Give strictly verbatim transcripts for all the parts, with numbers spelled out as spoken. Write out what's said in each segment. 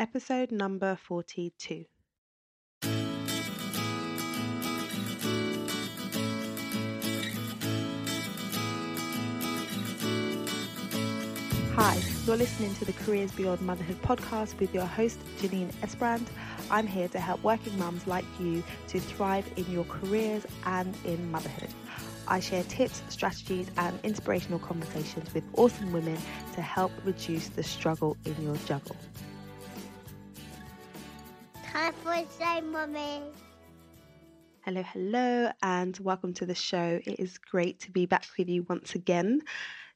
episode number forty-two. Hi, you're listening to the Careers Beyond Motherhood podcast with your host, Janine Esbrand. I'm here to help working mums like you to thrive in your careers and in motherhood. I share tips, strategies and inspirational conversations with awesome women to help reduce the struggle in your juggle. Time for a say, Mummy. Hello, hello and welcome to the show. It is great to be back with you once again.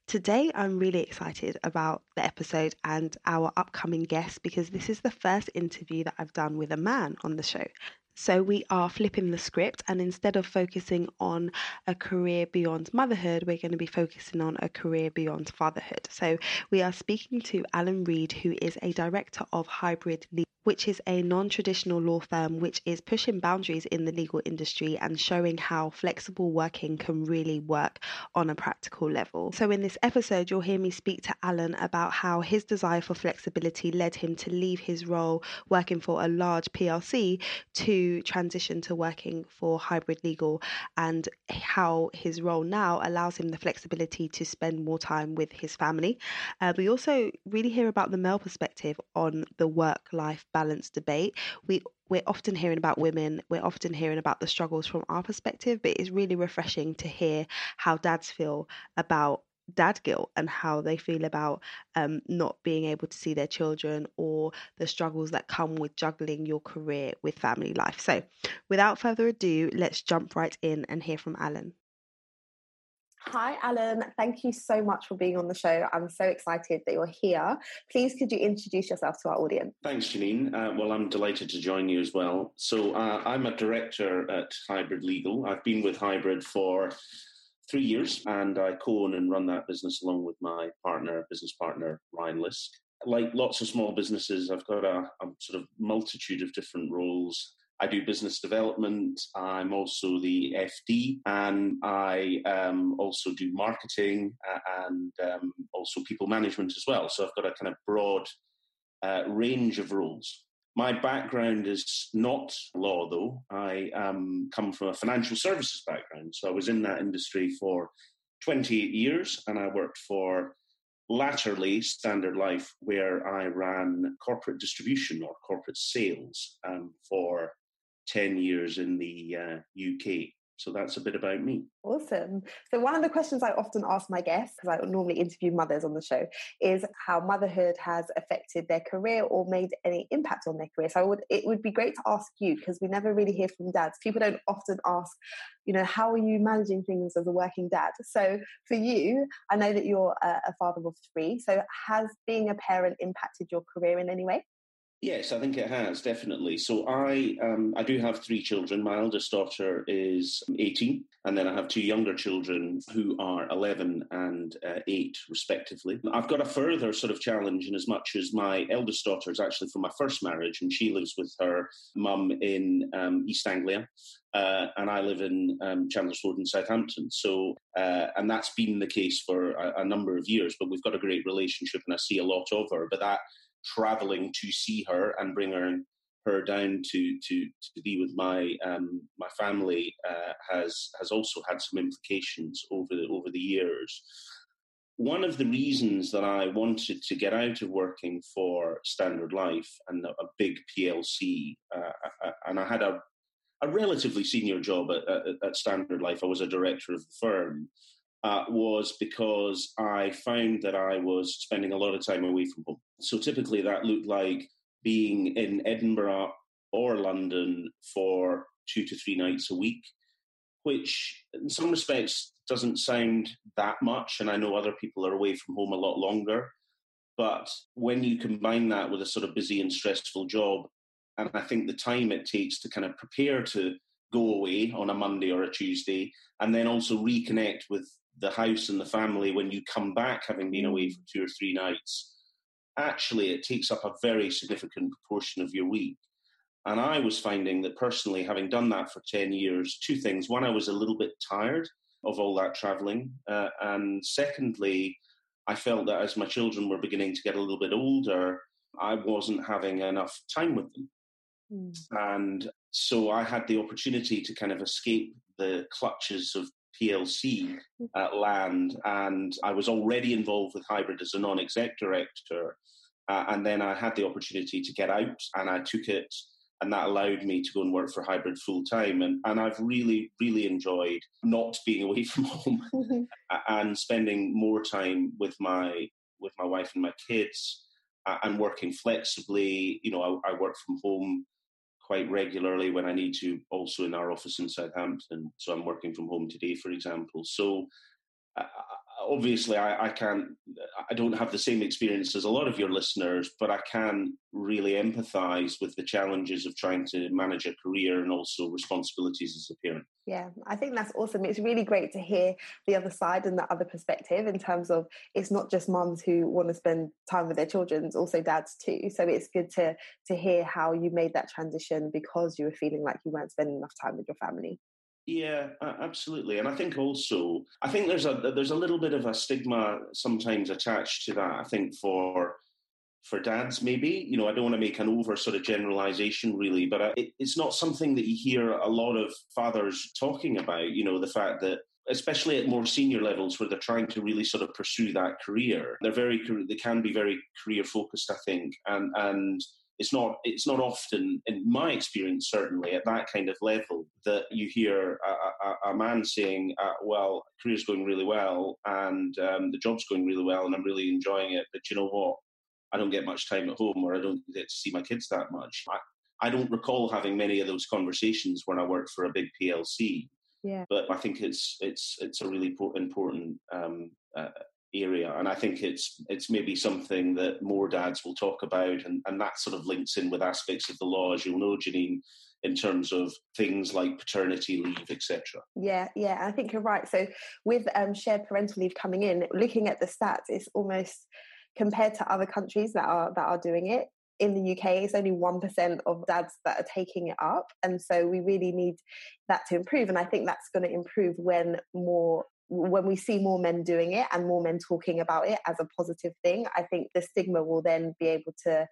Today, I'm really excited about the episode and our upcoming guest because this is the first interview that I've done with a man on the show. So we are flipping the script, and instead of focusing on a career beyond motherhood, we're going to be focusing on a career beyond fatherhood. So we are speaking to Alan Reid, who is a director of Hybrid Legal, which is a non-traditional law firm which is pushing boundaries in the legal industry and showing how flexible working can really work on a practical level. So in this episode, you'll hear me speak to Alan about how his desire for flexibility led him to leave his role working for a large P L C to transition to working for Hybrid Legal, and how his role now allows him the flexibility to spend more time with his family. Uh, we also really hear about the male perspective on the work-life balance debate. We We're often hearing about women, we're often hearing about the struggles from our perspective, but it's really refreshing to hear how dads feel about dad guilt and how they feel about um, not being able to see their children, or the struggles that come with juggling your career with family life. So without further ado, let's jump right in and hear from Alan. Hi, Alan. Thank you so much for being on the show. I'm so excited that you're here. Please, could you introduce yourself to our audience? Thanks, Janine. Uh, well, I'm delighted to join you as well. So uh, I'm a director at Hybrid Legal. I've been with Hybrid for three years and I co-own and run that business along with my partner, business partner, Ryan Lisk. Like lots of small businesses, I've got a, a sort of multitude of different roles. I do business development, I'm also the F D, and I um, also do marketing and um, also people management as well. So I've got a kind of broad uh, range of roles. My background is not law, though. I um, come from a financial services background. So I was in that industry for twenty-eight years, and I worked for latterly Standard Life, where I ran corporate distribution or corporate sales um, for ten years in the uh, U K. So that's a bit about me. Awesome. So one of the questions I often ask my guests, because I normally interview mothers on the show, is how motherhood has affected their career or made any impact on their career. So I would, it would be great to ask you, because we never really hear from dads. People don't often ask, you know, how are you managing things as a working dad? So for you, I know that you're a, a father of three. So has being a parent impacted your career in any way? Yes, I think it has, definitely. So I um, I do have three children. My eldest daughter is eighteen, and then I have two younger children who are eleven and uh, eight, respectively. I've got a further sort of challenge in as much as my eldest daughter is actually from my first marriage, and she lives with her mum in um, East Anglia, uh, and I live in um, Chandler's Ford in Southampton. So, uh, and that's been the case for a, a number of years, but we've got a great relationship, and I see a lot of her, but that traveling to see her and bring her, her down to, to, to be with my um, my family uh, has has also had some implications over the, over the years. One of the reasons that I wanted to get out of working for Standard Life and a, a big P L C, uh, and I had a, a relatively senior job at, at, at Standard Life, I was a director of the firm, Uh, was because I found that I was spending a lot of time away from home. So typically that looked like being in Edinburgh or London for two to three nights a week, which in some respects doesn't sound that much, and I know other people are away from home a lot longer. But when you combine that with a sort of busy and stressful job, and I think the time it takes to kind of prepare to go away on a Monday or a Tuesday, and then also reconnect with the house and the family when you come back having been away for two or three nights, actually it takes up a very significant proportion of your week. And I was finding that personally, having done that for ten years, two things. One, I was a little bit tired of all that travelling. Uh, and secondly, I felt that as my children were beginning to get a little bit older, I wasn't having enough time with them. Mm. And so I had the opportunity to kind of escape the clutches of P L C at Land. And I was already involved with Hybrid as a non-exec director. Uh, and then I had the opportunity to get out and I took it. And that allowed me to go and work for Hybrid full time. And, and I've really, really enjoyed not being away from home and spending more time with my with my wife and my kids uh, and working flexibly. You know, I, I work from home quite regularly when I need to, also in our office in Southampton. So I'm working from home today, for example. So uh, obviously I, I can't, I don't have the same experience as a lot of your listeners, but I can really empathize with the challenges of trying to manage a career and also responsibilities as a parent. Yeah, I think that's awesome. It's really great to hear the other side and the other perspective in terms of it's not just mums who want to spend time with their children, it's also dads too. So it's good to to hear how you made that transition because you were feeling like you weren't spending enough time with your family. Yeah, absolutely. And I think also, I think there's a there's a little bit of a stigma sometimes attached to that, I think, for for dads maybe. You know, I don't want to make an over sort of generalisation really, but I, it, it's not something that you hear a lot of fathers talking about, you know, the fact that, especially at more senior levels where they're trying to really sort of pursue that career, they're very, they can be very career-focused, I think, and and It's not it's not often, in my experience, certainly, at that kind of level that you hear a, a, a man saying, uh, well, career's going really well and um, the job's going really well and I'm really enjoying it. But you know what? I don't get much time at home or I don't get to see my kids that much. I, I don't recall having many of those conversations when I worked for a big P L C. Yeah. But I think it's it's it's a really important um uh, area, and I think it's it's maybe something that more dads will talk about, and, and that sort of links in with aspects of the law, as you'll know, Janine, in terms of things like paternity leave, et cetera. Yeah, yeah, I think you're right. So with um, shared parental leave coming in, looking at the stats, it's almost compared to other countries that are that are doing it. In the U K, it's only one percent of dads that are taking it up, and so we really need that to improve. And I think that's going to improve when more. When we see more men doing it and more men talking about it as a positive thing, I think the stigma will then be able to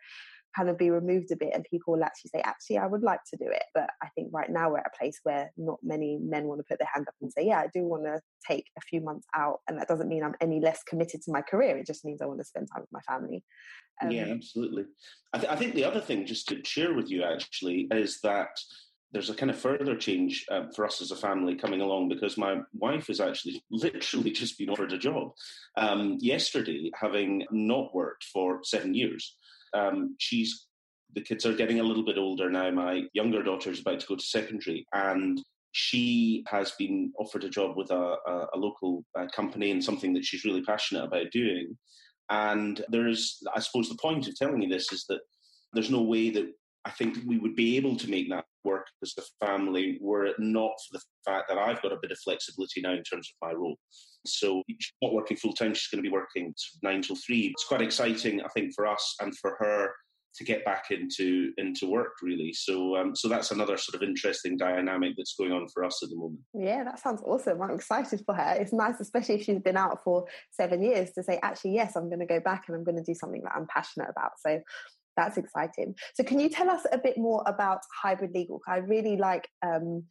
kind of be removed a bit and people will actually say, actually, I would like to do it. But I think right now we're at a place where not many men want to put their hand up and say, yeah, I do want to take a few months out. And that doesn't mean I'm any less committed to my career. It just means I want to spend time with my family. Um, yeah, absolutely. I, th- I think the other thing just to share with you actually is that there's a kind of further change uh, for us as a family coming along, because my wife has actually literally just been offered a job um, yesterday, having not worked for seven years. Um, she's the kids are getting a little bit older now. My younger daughter is about to go to secondary, and she has been offered a job with a, a, a local uh, company and something that she's really passionate about doing. And there's, I suppose, the point of telling you this is that there's no way that I think we would be able to make that work as a family were it not for the fact that I've got a bit of flexibility now in terms of my role. So she's not working full-time, she's going to be working nine till three. It's quite exciting, I think, for us and for her to get back into into work, really. So um, so that's another sort of interesting dynamic that's going on for us at the moment. Yeah, that sounds awesome. I'm excited for her. It's nice, especially if she's been out for seven years, to say, actually, yes, I'm going to go back and I'm going to do something that I'm passionate about. So that's exciting. So can you tell us a bit more about Hybrid Legal? I really like um,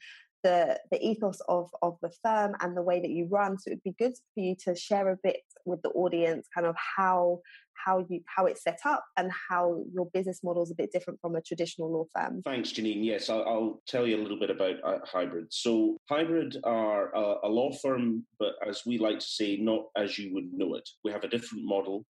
the the ethos of, of the firm and the way that you run. So it would be good for you to share a bit with the audience kind of how how you how it's set up and how your business model is a bit different from a traditional law firm. Thanks, Janine. Yes, I'll, I'll tell you a little bit about uh, Hybrid. So Hybrid are a, a law firm, but as we like to say, not as you would know it. We have a different model.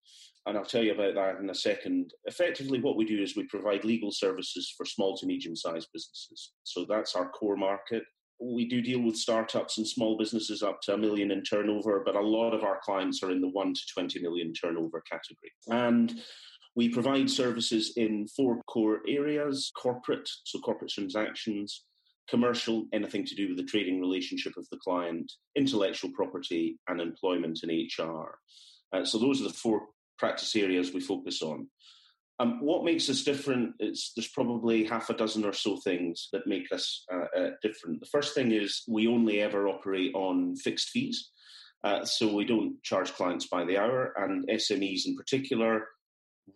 And I'll tell you about that in a second. Effectively, what we do is we provide legal services for small to medium-sized businesses. So that's our core market. We do deal with startups and small businesses up to a million in turnover, but a lot of our clients are in the one to twenty million turnover category. And we provide services in four core areas: corporate, so corporate transactions; commercial, anything to do with the trading relationship of the client; intellectual property; and employment and H R. Uh, so those are the four practice areas we focus on. Um, what makes us different is there's probably half a dozen or so things that make us uh, uh, different. The first thing is we only ever operate on fixed fees. Uh, so we don't charge clients by the hour, and S M Es in particular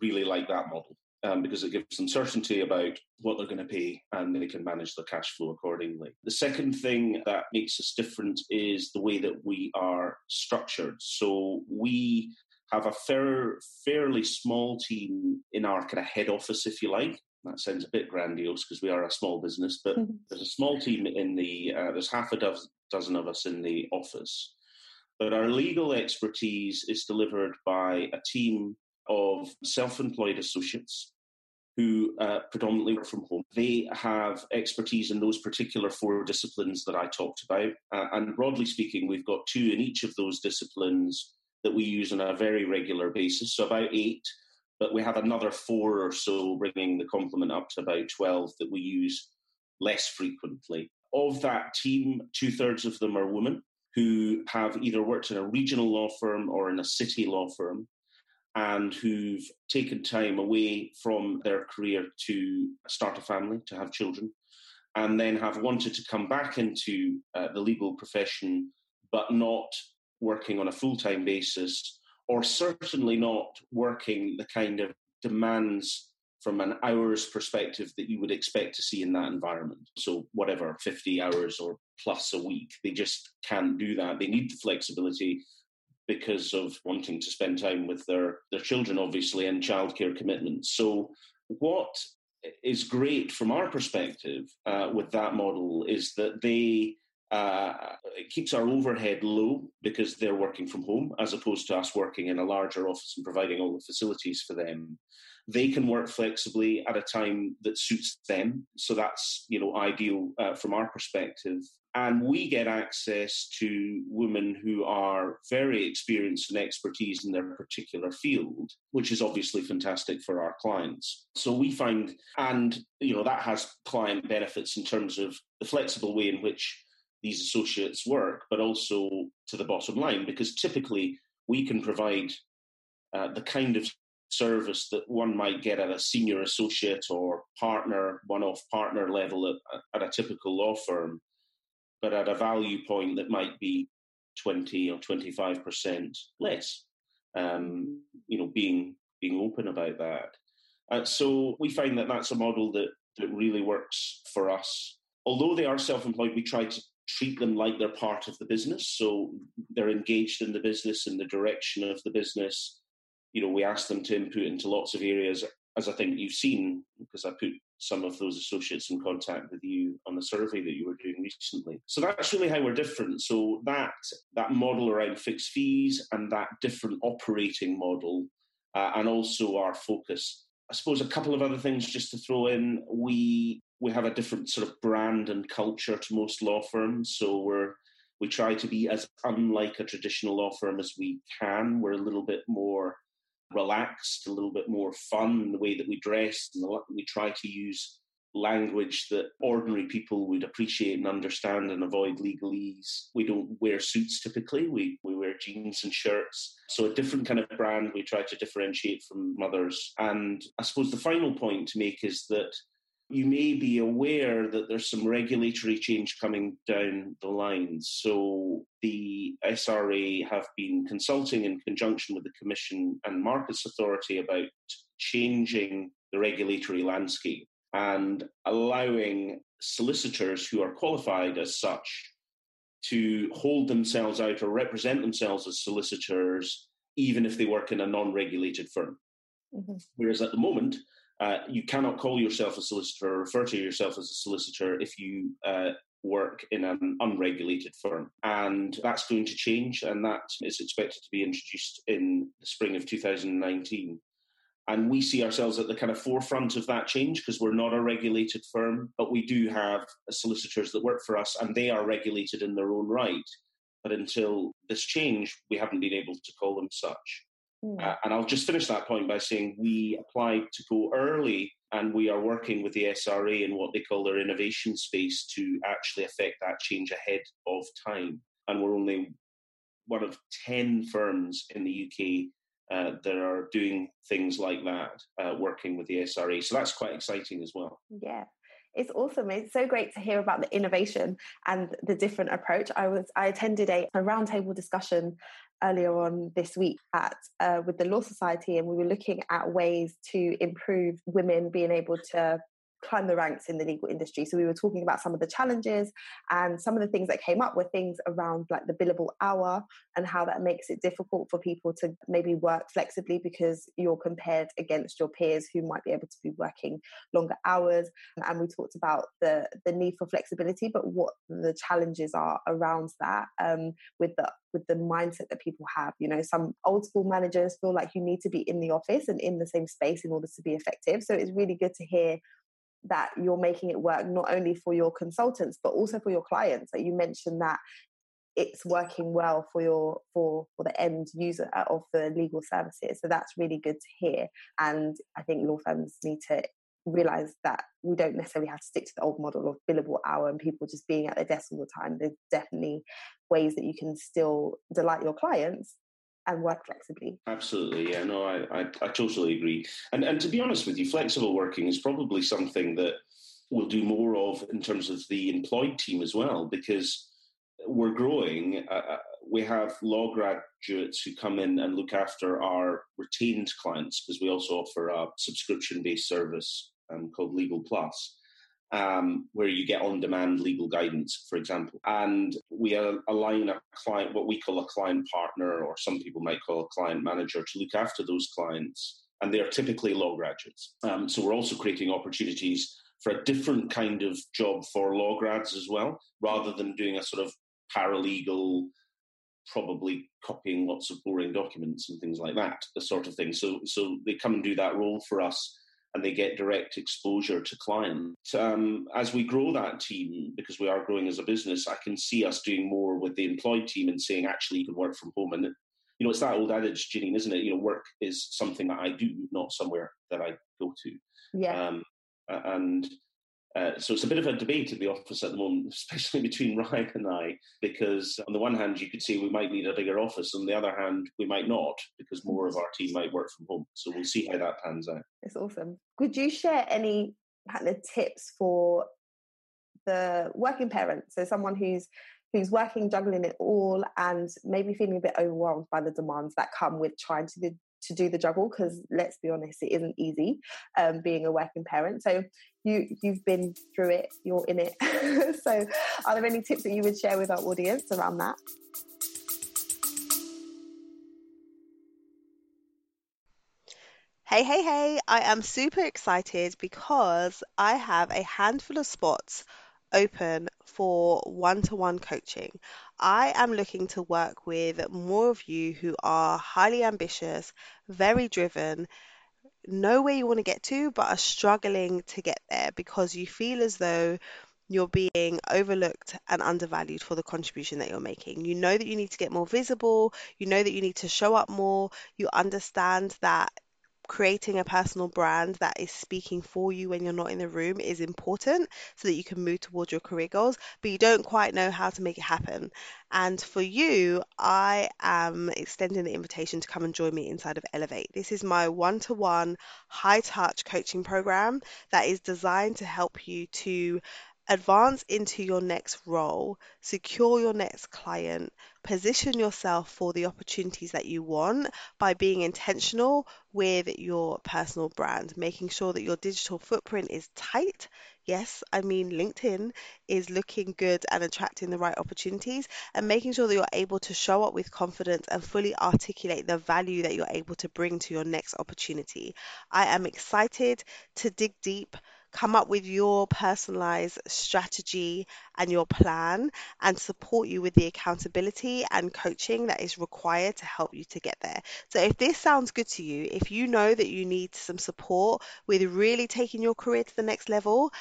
really like that model. um, because it gives them certainty about what they're going to pay and they can manage their cash flow accordingly. The second thing that makes us different is the way that we are structured. So we have a fair, fairly small team in our kind of head office, if you like. That sounds a bit grandiose because we are a small business, but mm-hmm. there's a small team in the, uh, there's half a dozen, dozen of us in the office. But our legal expertise is delivered by a team of self-employed associates who uh, predominantly work from home. They have expertise in those particular four disciplines that I talked about. Uh, and broadly speaking, we've got two in each of those disciplines that we use on a very regular basis, so about eight. But we have another four or so, bringing the complement up to about twelve that we use less frequently. Of that team, two-thirds of them are women who have either worked in a regional law firm or in a city law firm, and who've taken time away from their career to start a family, to have children, and then have wanted to come back into uh, the legal profession, but not working on a full-time basis, or certainly not working the kind of demands from an hours perspective that you would expect to see in that environment. So whatever, fifty hours or plus a week, they just can't do that. They need the flexibility because of wanting to spend time with their, their children, obviously, and childcare commitments. So what is great from our perspective uh, with that model is that they Uh, it keeps our overhead low because they're working from home as opposed to us working in a larger office and providing all the facilities for them. They can work flexibly at a time that suits them. So that's, you know, ideal uh, from our perspective. And we get access to women who are very experienced and expertise in their particular field, which is obviously fantastic for our clients. So we find, and, you know, that has client benefits in terms of the flexible way in which these associates work, but also to the bottom line, because typically we can provide uh, the kind of service that one might get at a senior associate or partner, one-off partner level at, at a typical law firm, but at a value point that might be twenty or twenty-five percent less, um, you know, being being open about that. Uh, so we find that that's a model that, that really works for us. Although they are self-employed, we try to treat them like they're part of the business. So they're engaged in the business and the direction of the business. You know, we ask them to input into lots of areas, as I think you've seen, because I put some of those associates in contact with you on the survey that you were doing recently. So that's really how we're different. So that that model around fixed fees and that different operating model uh, and also our focus. I suppose a couple of other things just to throw in. We... We have a different sort of brand and culture to most law firms. So we're, we try to be as unlike a traditional law firm as we can. We're a little bit more relaxed, a little bit more fun in the way that we dress. And the, we try to use language that ordinary people would appreciate and understand and avoid legalese. We don't wear suits typically. We, we wear jeans and shirts. So a different kind of brand we try to differentiate from others. And I suppose the final point to make is that you may be aware that there's some regulatory change coming down the line. So the S R A have been consulting in conjunction with the Commission and Markets Authority about changing the regulatory landscape and allowing solicitors who are qualified as such to hold themselves out or represent themselves as solicitors, even if they work in a non-regulated firm. Mm-hmm. Whereas at the moment, Uh, you cannot call yourself a solicitor or refer to yourself as a solicitor if you uh, work in an unregulated firm. And that's going to change, and that is expected to be introduced in the spring of two thousand nineteen. And we see ourselves at the kind of forefront of that change because we're not a regulated firm, but we do have solicitors that work for us, and they are regulated in their own right. But until this change, we haven't been able to call them such. Uh, and I'll just finish that point by saying we applied to go early and we are working with the S R A in what they call their innovation space to actually affect that change ahead of time. And we're only one of ten firms in the U K uh, that are doing things like that, uh, working with the S R A. So that's quite exciting as well. Yeah. It's awesome. It's so great to hear about the innovation and the different approach. I was I attended a, a roundtable discussion earlier on this week at uh, with the Law Society, and we were looking at ways to improve women being able to climb the ranks in the legal industry. So we were talking about some of the challenges, and some of the things that came up were things around like the billable hour and how that makes it difficult for people to maybe work flexibly because you're compared against your peers who might be able to be working longer hours. And we talked about the, the need for flexibility, but what the challenges are around that um, with the with the mindset that people have. You know, some old school managers feel like you need to be in the office and in the same space in order to be effective. So it's really good to hear that you're making it work not only for your consultants, but also for your clients. That like you mentioned that it's working well for your for, for the end user of the legal services. So that's really good to hear. And I think law firms need to realise that we don't necessarily have to stick to the old model of billable hour and people just being at their desk all the time. There's definitely ways that you can still delight your clients and work flexibly. Absolutely, yeah, no, I, I, I totally agree. And and to be honest with you, flexible working is probably something that we'll do more of in terms of the employed team as well, because we're growing. Uh, we have law graduates who come in and look after our retained clients, because we also offer a subscription-based service um, called Legal Plus, Um, where you get on-demand legal guidance, for example. And we align a client, what we call a client partner, or some people might call a client manager, to look after those clients. And they are typically law graduates. Um, so we're also creating opportunities for a different kind of job for law grads as well, rather than doing a sort of paralegal, probably copying lots of boring documents and things like that, the sort of thing. So, so they come and do that role for us, and they get direct exposure to clients. Um, as we grow that team, because we are growing as a business, I can see us doing more with the employed team and saying, actually, you can work from home. And, you know, it's that old adage, Janine, isn't it? You know, work is something that I do, not somewhere that I go to. Yeah. Um, and uh, so it's a bit of a debate in the office at the moment, especially between Ryan and I, because on the one hand, you could say we might need a bigger office. On the other hand, we might not, because more of our team might work from home. So we'll see how that pans out. It's awesome. Could you share any kind of tips for the working parent? So someone who's who's working, juggling it all, and maybe feeling a bit overwhelmed by the demands that come with trying to do, to do the juggle, because let's be honest, it isn't easy um, being a working parent. So you, you've been through it, you're in it. So are there any tips that you would share with our audience around that? Hey, hey, hey, I am super excited because I have a handful of spots open for one-to-one coaching. I am looking to work with more of you who are highly ambitious, very driven, know where you want to get to, but are struggling to get there because you feel as though you're being overlooked and undervalued for the contribution that you're making. You know that you need to get more visible. You know that you need to show up more. You understand that creating a personal brand that is speaking for you when you're not in the room is important so that you can move towards your career goals, but you don't quite know how to make it happen. And for you, I am extending the invitation to come and join me inside of Elevate. This is my one-to-one high-touch coaching program that is designed to help you to advance into your next role, secure your next client, position yourself for the opportunities that you want by being intentional with your personal brand, making sure that your digital footprint is tight. Yes, I mean LinkedIn is looking good and attracting the right opportunities, and making sure that you're able to show up with confidence and fully articulate the value that you're able to bring to your next opportunity. I am excited to dig deep, come up with your personalized strategy and your plan, and support you with the accountability and coaching that is required to help you to get there. So if this sounds good to you, if you know that you need some support with really taking your career to the next level,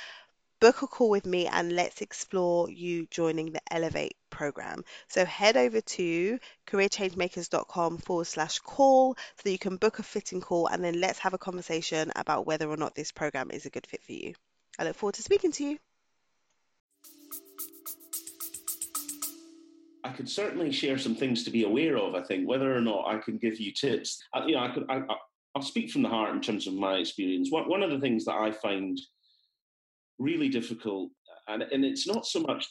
book a call with me and let's explore you joining the Elevate program. So head over to careerchangemakers.com forward slash call so that you can book a fitting call, and then let's have a conversation about whether or not this program is a good fit for you. I look forward to speaking to you. I could certainly share some things to be aware of, I think, whether or not I can give you tips. I, you know, I could, I, I'll speak from the heart in terms of my experience. One of the things that I find really difficult, and, and it's not so much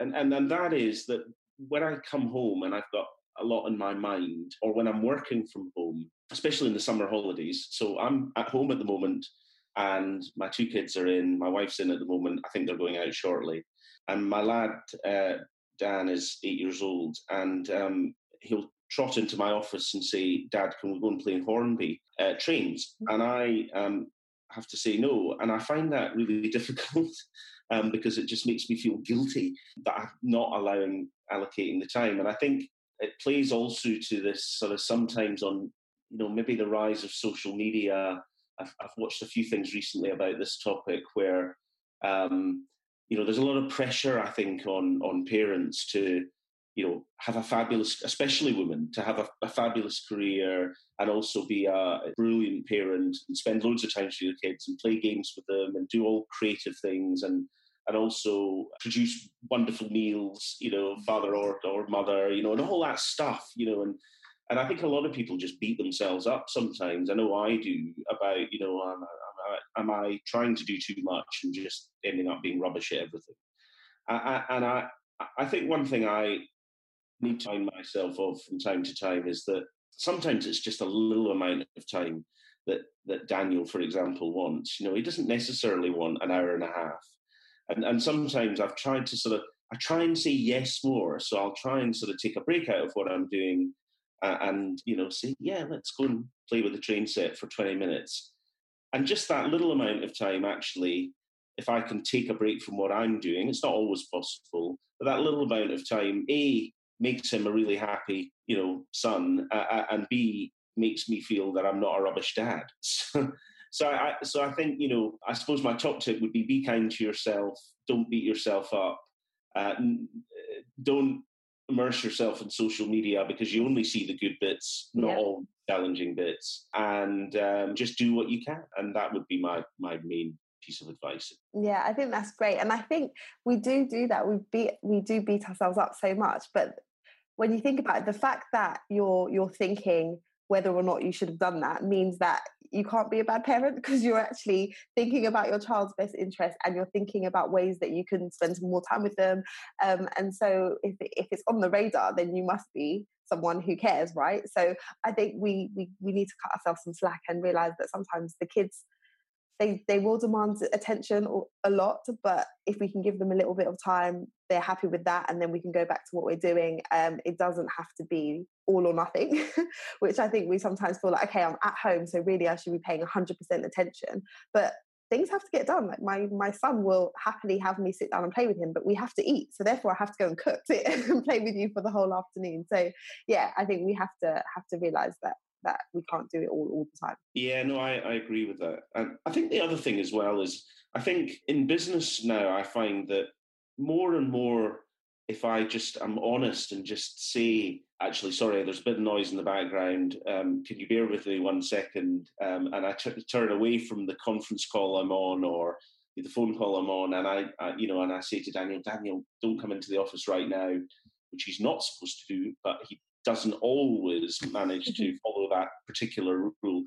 And, and and that is that when I come home and I've got a lot in my mind, or when I'm working from home, especially in the summer holidays. So I'm at home at the moment, and my two kids are in, my wife's in at the moment. I think they're going out shortly. And my lad, uh, Dan, is eight years old, and um, he'll trot into my office and say, "Dad, can we go and play in Hornby uh, trains?" And I um, have to say no. And I find that really difficult um, because it just makes me feel guilty that I'm not allowing, allocating the time. And I think it plays also to this sort of sometimes on, you know, maybe the rise of social media. I've, I've watched a few things recently about this topic where, um, you know, there's a lot of pressure, I think, on on parents to, you know, have a fabulous, especially women, to have a, a fabulous career and also be a brilliant parent and spend loads of time with your kids and play games with them and do all creative things and and also produce wonderful meals, you know, father or, or mother, you know, and all that stuff, you know, and And I think a lot of people just beat themselves up sometimes. I know I do about, you know, am I, am I, am I trying to do too much and just ending up being rubbish at everything? I, I, and I, I think one thing I need to remind myself of from time to time is that sometimes it's just a little amount of time that, that Daniel, for example, wants. You know, he doesn't necessarily want an hour and a half. And, and sometimes I've tried to sort of, I try and say yes more. So I'll try and sort of take a break out of what I'm doing and, you know, say, yeah, let's go and play with the train set for twenty minutes. And just that little amount of time, actually, if I can take a break from what I'm doing, it's not always possible, but that little amount of time, A, makes him a really happy, you know, son, uh, and B, makes me feel that I'm not a rubbish dad. So, so, I, so I think, you know, I suppose my top tip would be be kind to yourself, don't beat yourself up, uh, don't immerse yourself in social media because you only see the good bits, not yep. all challenging bits, and um, just do what you can. And that would be my my main piece of advice. Yeah, I think that's great. And I think we do do that. We beat we do beat ourselves up so much. But when you think about it, the fact that you're you're thinking whether or not you should have done that means that you can't be a bad parent because you're actually thinking about your child's best interest and you're thinking about ways that you can spend some more time with them. Um, and so if, if it's on the radar, then you must be someone who cares, right? So I think we we, we need to cut ourselves some slack and realise that sometimes the kids, they, they will demand attention or, a lot, but if we can give them a little bit of time, they're happy with that, and then we can go back to what we're doing. Um, it doesn't have to be all or nothing, which I think we sometimes feel like, okay, I'm at home, so really I should be paying one hundred percent attention. But things have to get done. Like my my son will happily have me sit down and play with him, but we have to eat, so therefore I have to go and cook, sit and play with you for the whole afternoon. So yeah, I think we have to have to realise that that we can't do it all, all the time. Yeah, no, I, I agree with that. And I think the other thing as well is, I think in business now, I find that more and more, if I just am honest and just say, actually, sorry, there's a bit of noise in the background. Um, can you bear with me one second? Um, and I t- turn away from the conference call I'm on or the phone call I'm on. And I, I, you know, and I say to Daniel, Daniel, don't come into the office right now, which he's not supposed to do, but he doesn't always manage to follow that particular rule.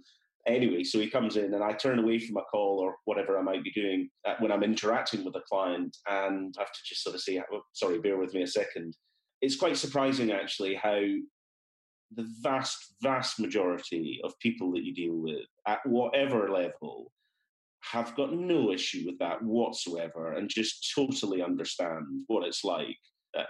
Anyway, so he comes in and I turn away from a call or whatever I might be doing when I'm interacting with a client, and I have to just sort of say, oh, sorry, bear with me a second. It's quite surprising, actually, how the vast, vast majority of people that you deal with at whatever level have got no issue with that whatsoever and just totally understand what it's like. Uh,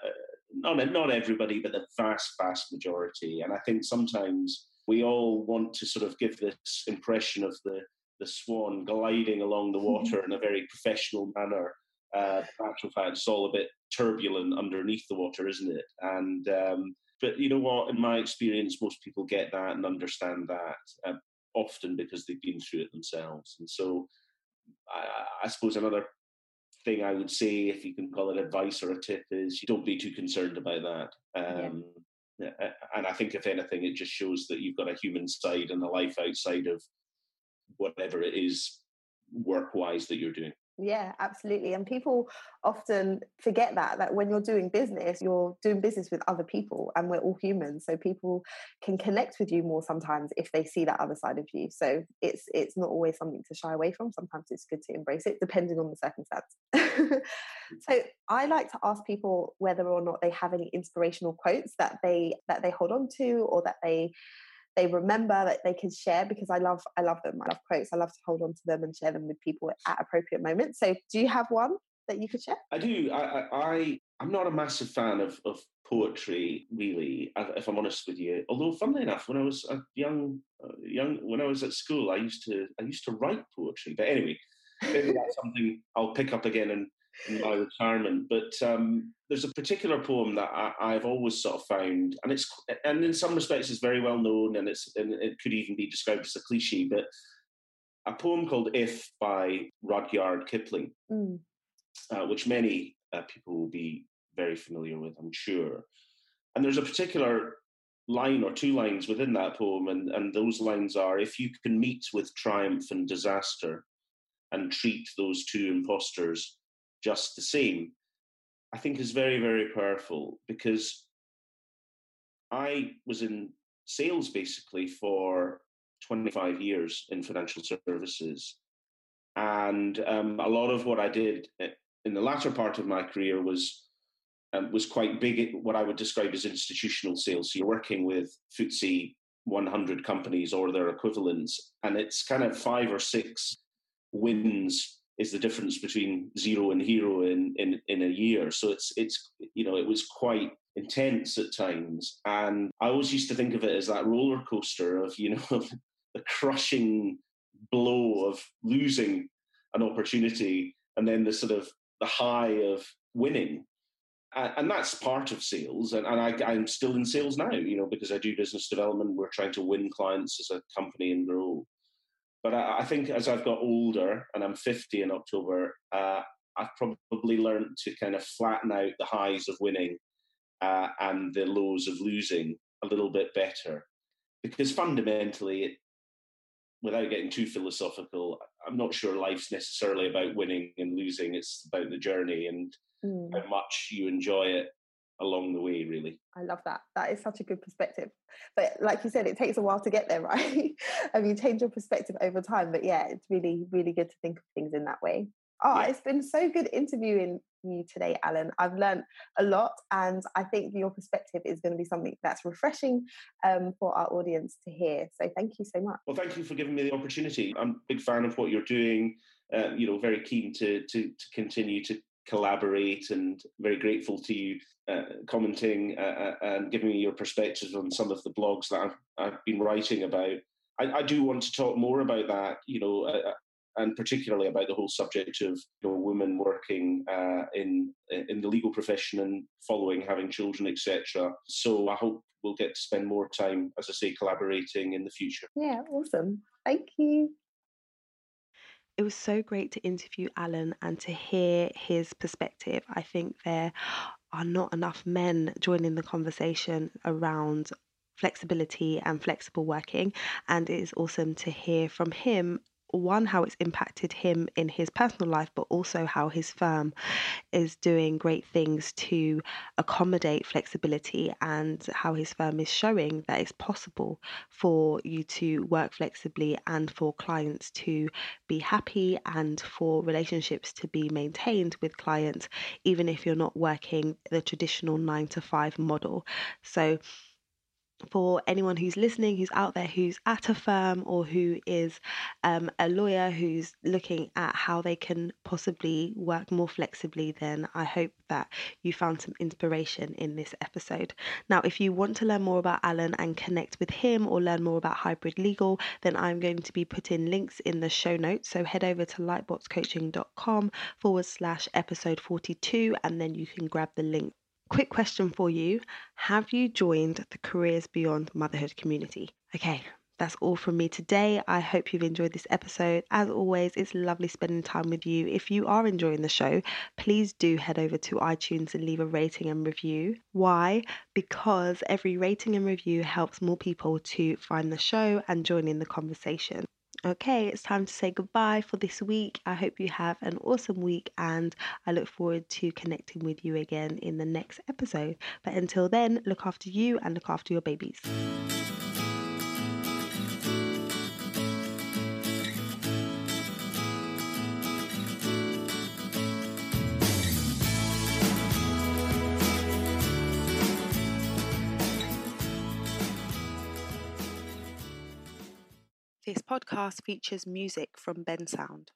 not, not everybody, but the vast, vast majority. And I think sometimes we all want to sort of give this impression of the, the swan gliding along the water in a very professional manner. Uh, in actual fact, it's all a bit turbulent underneath the water, isn't it? And um, but you know what? In my experience, most people get that and understand that uh, often because they've been through it themselves. And so I, I suppose another thing I would say, if you can call it advice or a tip, is you don't be too concerned about that. Um, yeah. And I think, if anything, it just shows that you've got a human side and a life outside of whatever it is work-wise that you're doing. Yeah, absolutely. And people often forget that, that when you're doing business, you're doing business with other people and we're all humans. So people can connect with you more sometimes if they see that other side of you. So it's it's not always something to shy away from. Sometimes it's good to embrace it, depending on the circumstance. So I like to ask people whether or not they have any inspirational quotes that they that they hold on to, or that they they remember, that they can share, because I love I love them. I love quotes. I love to hold on to them and share them with people at appropriate moments. So do you have one that you could share? I do. I, I I'm not a massive fan of of poetry, really, if I'm honest with you. Although, funnily enough, when I was a young young when I was at school, I used to I used to write poetry. But anyway, maybe that's something I'll pick up again in, in my retirement. But um, there's a particular poem that I, I've always sort of found, and it's and in some respects it's very well known, and it's and it could even be described as a cliche. But a poem called "If" by Rudyard Kipling, mm. uh, which many uh, people will be very familiar with, I'm sure. And there's a particular line or two lines within that poem, and, and those lines are, if you can meet with triumph and disaster and treat those two impostors just the same, I think is very, very powerful, because I was in sales basically for twenty-five years in financial services. And um, a lot of what I did in the latter part of my career was Um, was quite big at what I would describe as institutional sales. So you're working with F T S E one hundred companies or their equivalents, and it's kind of five or six wins is the difference between zero and hero in, in, in a year. So it's, it's you know, it was quite intense at times. And I always used to think of it as that roller coaster of, you know, the crushing blow of losing an opportunity, and then the sort of the high of winning. And that's part of sales, and, and I, I'm still in sales now, you know, because I do business development. We're trying to win clients as a company and grow. But I, I think as I've got older, and I'm fifty in October, uh, I've probably learned to kind of flatten out the highs of winning uh, and the lows of losing a little bit better. Because fundamentally, it, without getting too philosophical, I'm not sure life's necessarily about winning and losing. It's about the journey and mm. how much you enjoy it along the way, really. I love that. That is such a good perspective. But like you said, it takes a while to get there, right? I mean, you change your perspective over time. But yeah, it's really, really good to think of things in that way. Oh, yeah. It's been so good interviewing you today, Alan. I've learned a lot, and I think your perspective is going to be something that's refreshing um, for our audience to hear. So thank you so much. Well, thank you for giving me the opportunity. I'm a big fan of what you're doing, uh, you know, very keen to, to, to continue to collaborate, and very grateful to you uh, commenting uh, and giving me your perspectives on some of the blogs that I've, I've been writing about. I, I do want to talk more about that, you know, uh, and particularly about the whole subject of, you know, women working uh, in in the legal profession and following, having children, et cetera. So I hope we'll get to spend more time, as I say, collaborating in the future. Yeah, awesome. Thank you. It was so great to interview Alan and to hear his perspective. I think there are not enough men joining the conversation around flexibility and flexible working, and it is awesome to hear from him, one, how it's impacted him in his personal life, but also how his firm is doing great things to accommodate flexibility, and how his firm is showing that it's possible for you to work flexibly and for clients to be happy and for relationships to be maintained with clients, even if you're not working the traditional nine to five model. So for anyone who's listening, who's out there, who's at a firm, or who is um, a lawyer who's looking at how they can possibly work more flexibly, then I hope that you found some inspiration in this episode. Now, if you want to learn more about Alan and connect with him, or learn more about Hybrid Legal, then I'm going to be putting links in the show notes. So head over to lightbox coaching dot com forward slash episode forty-two, and then you can grab the link. Quick question for you. Have you joined the Careers Beyond Motherhood community? Okay, that's all from me today. I hope you've enjoyed this episode. As always, it's lovely spending time with you. If you are enjoying the show, please do head over to iTunes and leave a rating and review. Why? Because every rating and review helps more people to find the show and join in the conversation. Okay, it's time to say goodbye for this week. I hope you have an awesome week, and I look forward to connecting with you again in the next episode. But until then, look after you and look after your babies. This podcast features music from Bensound.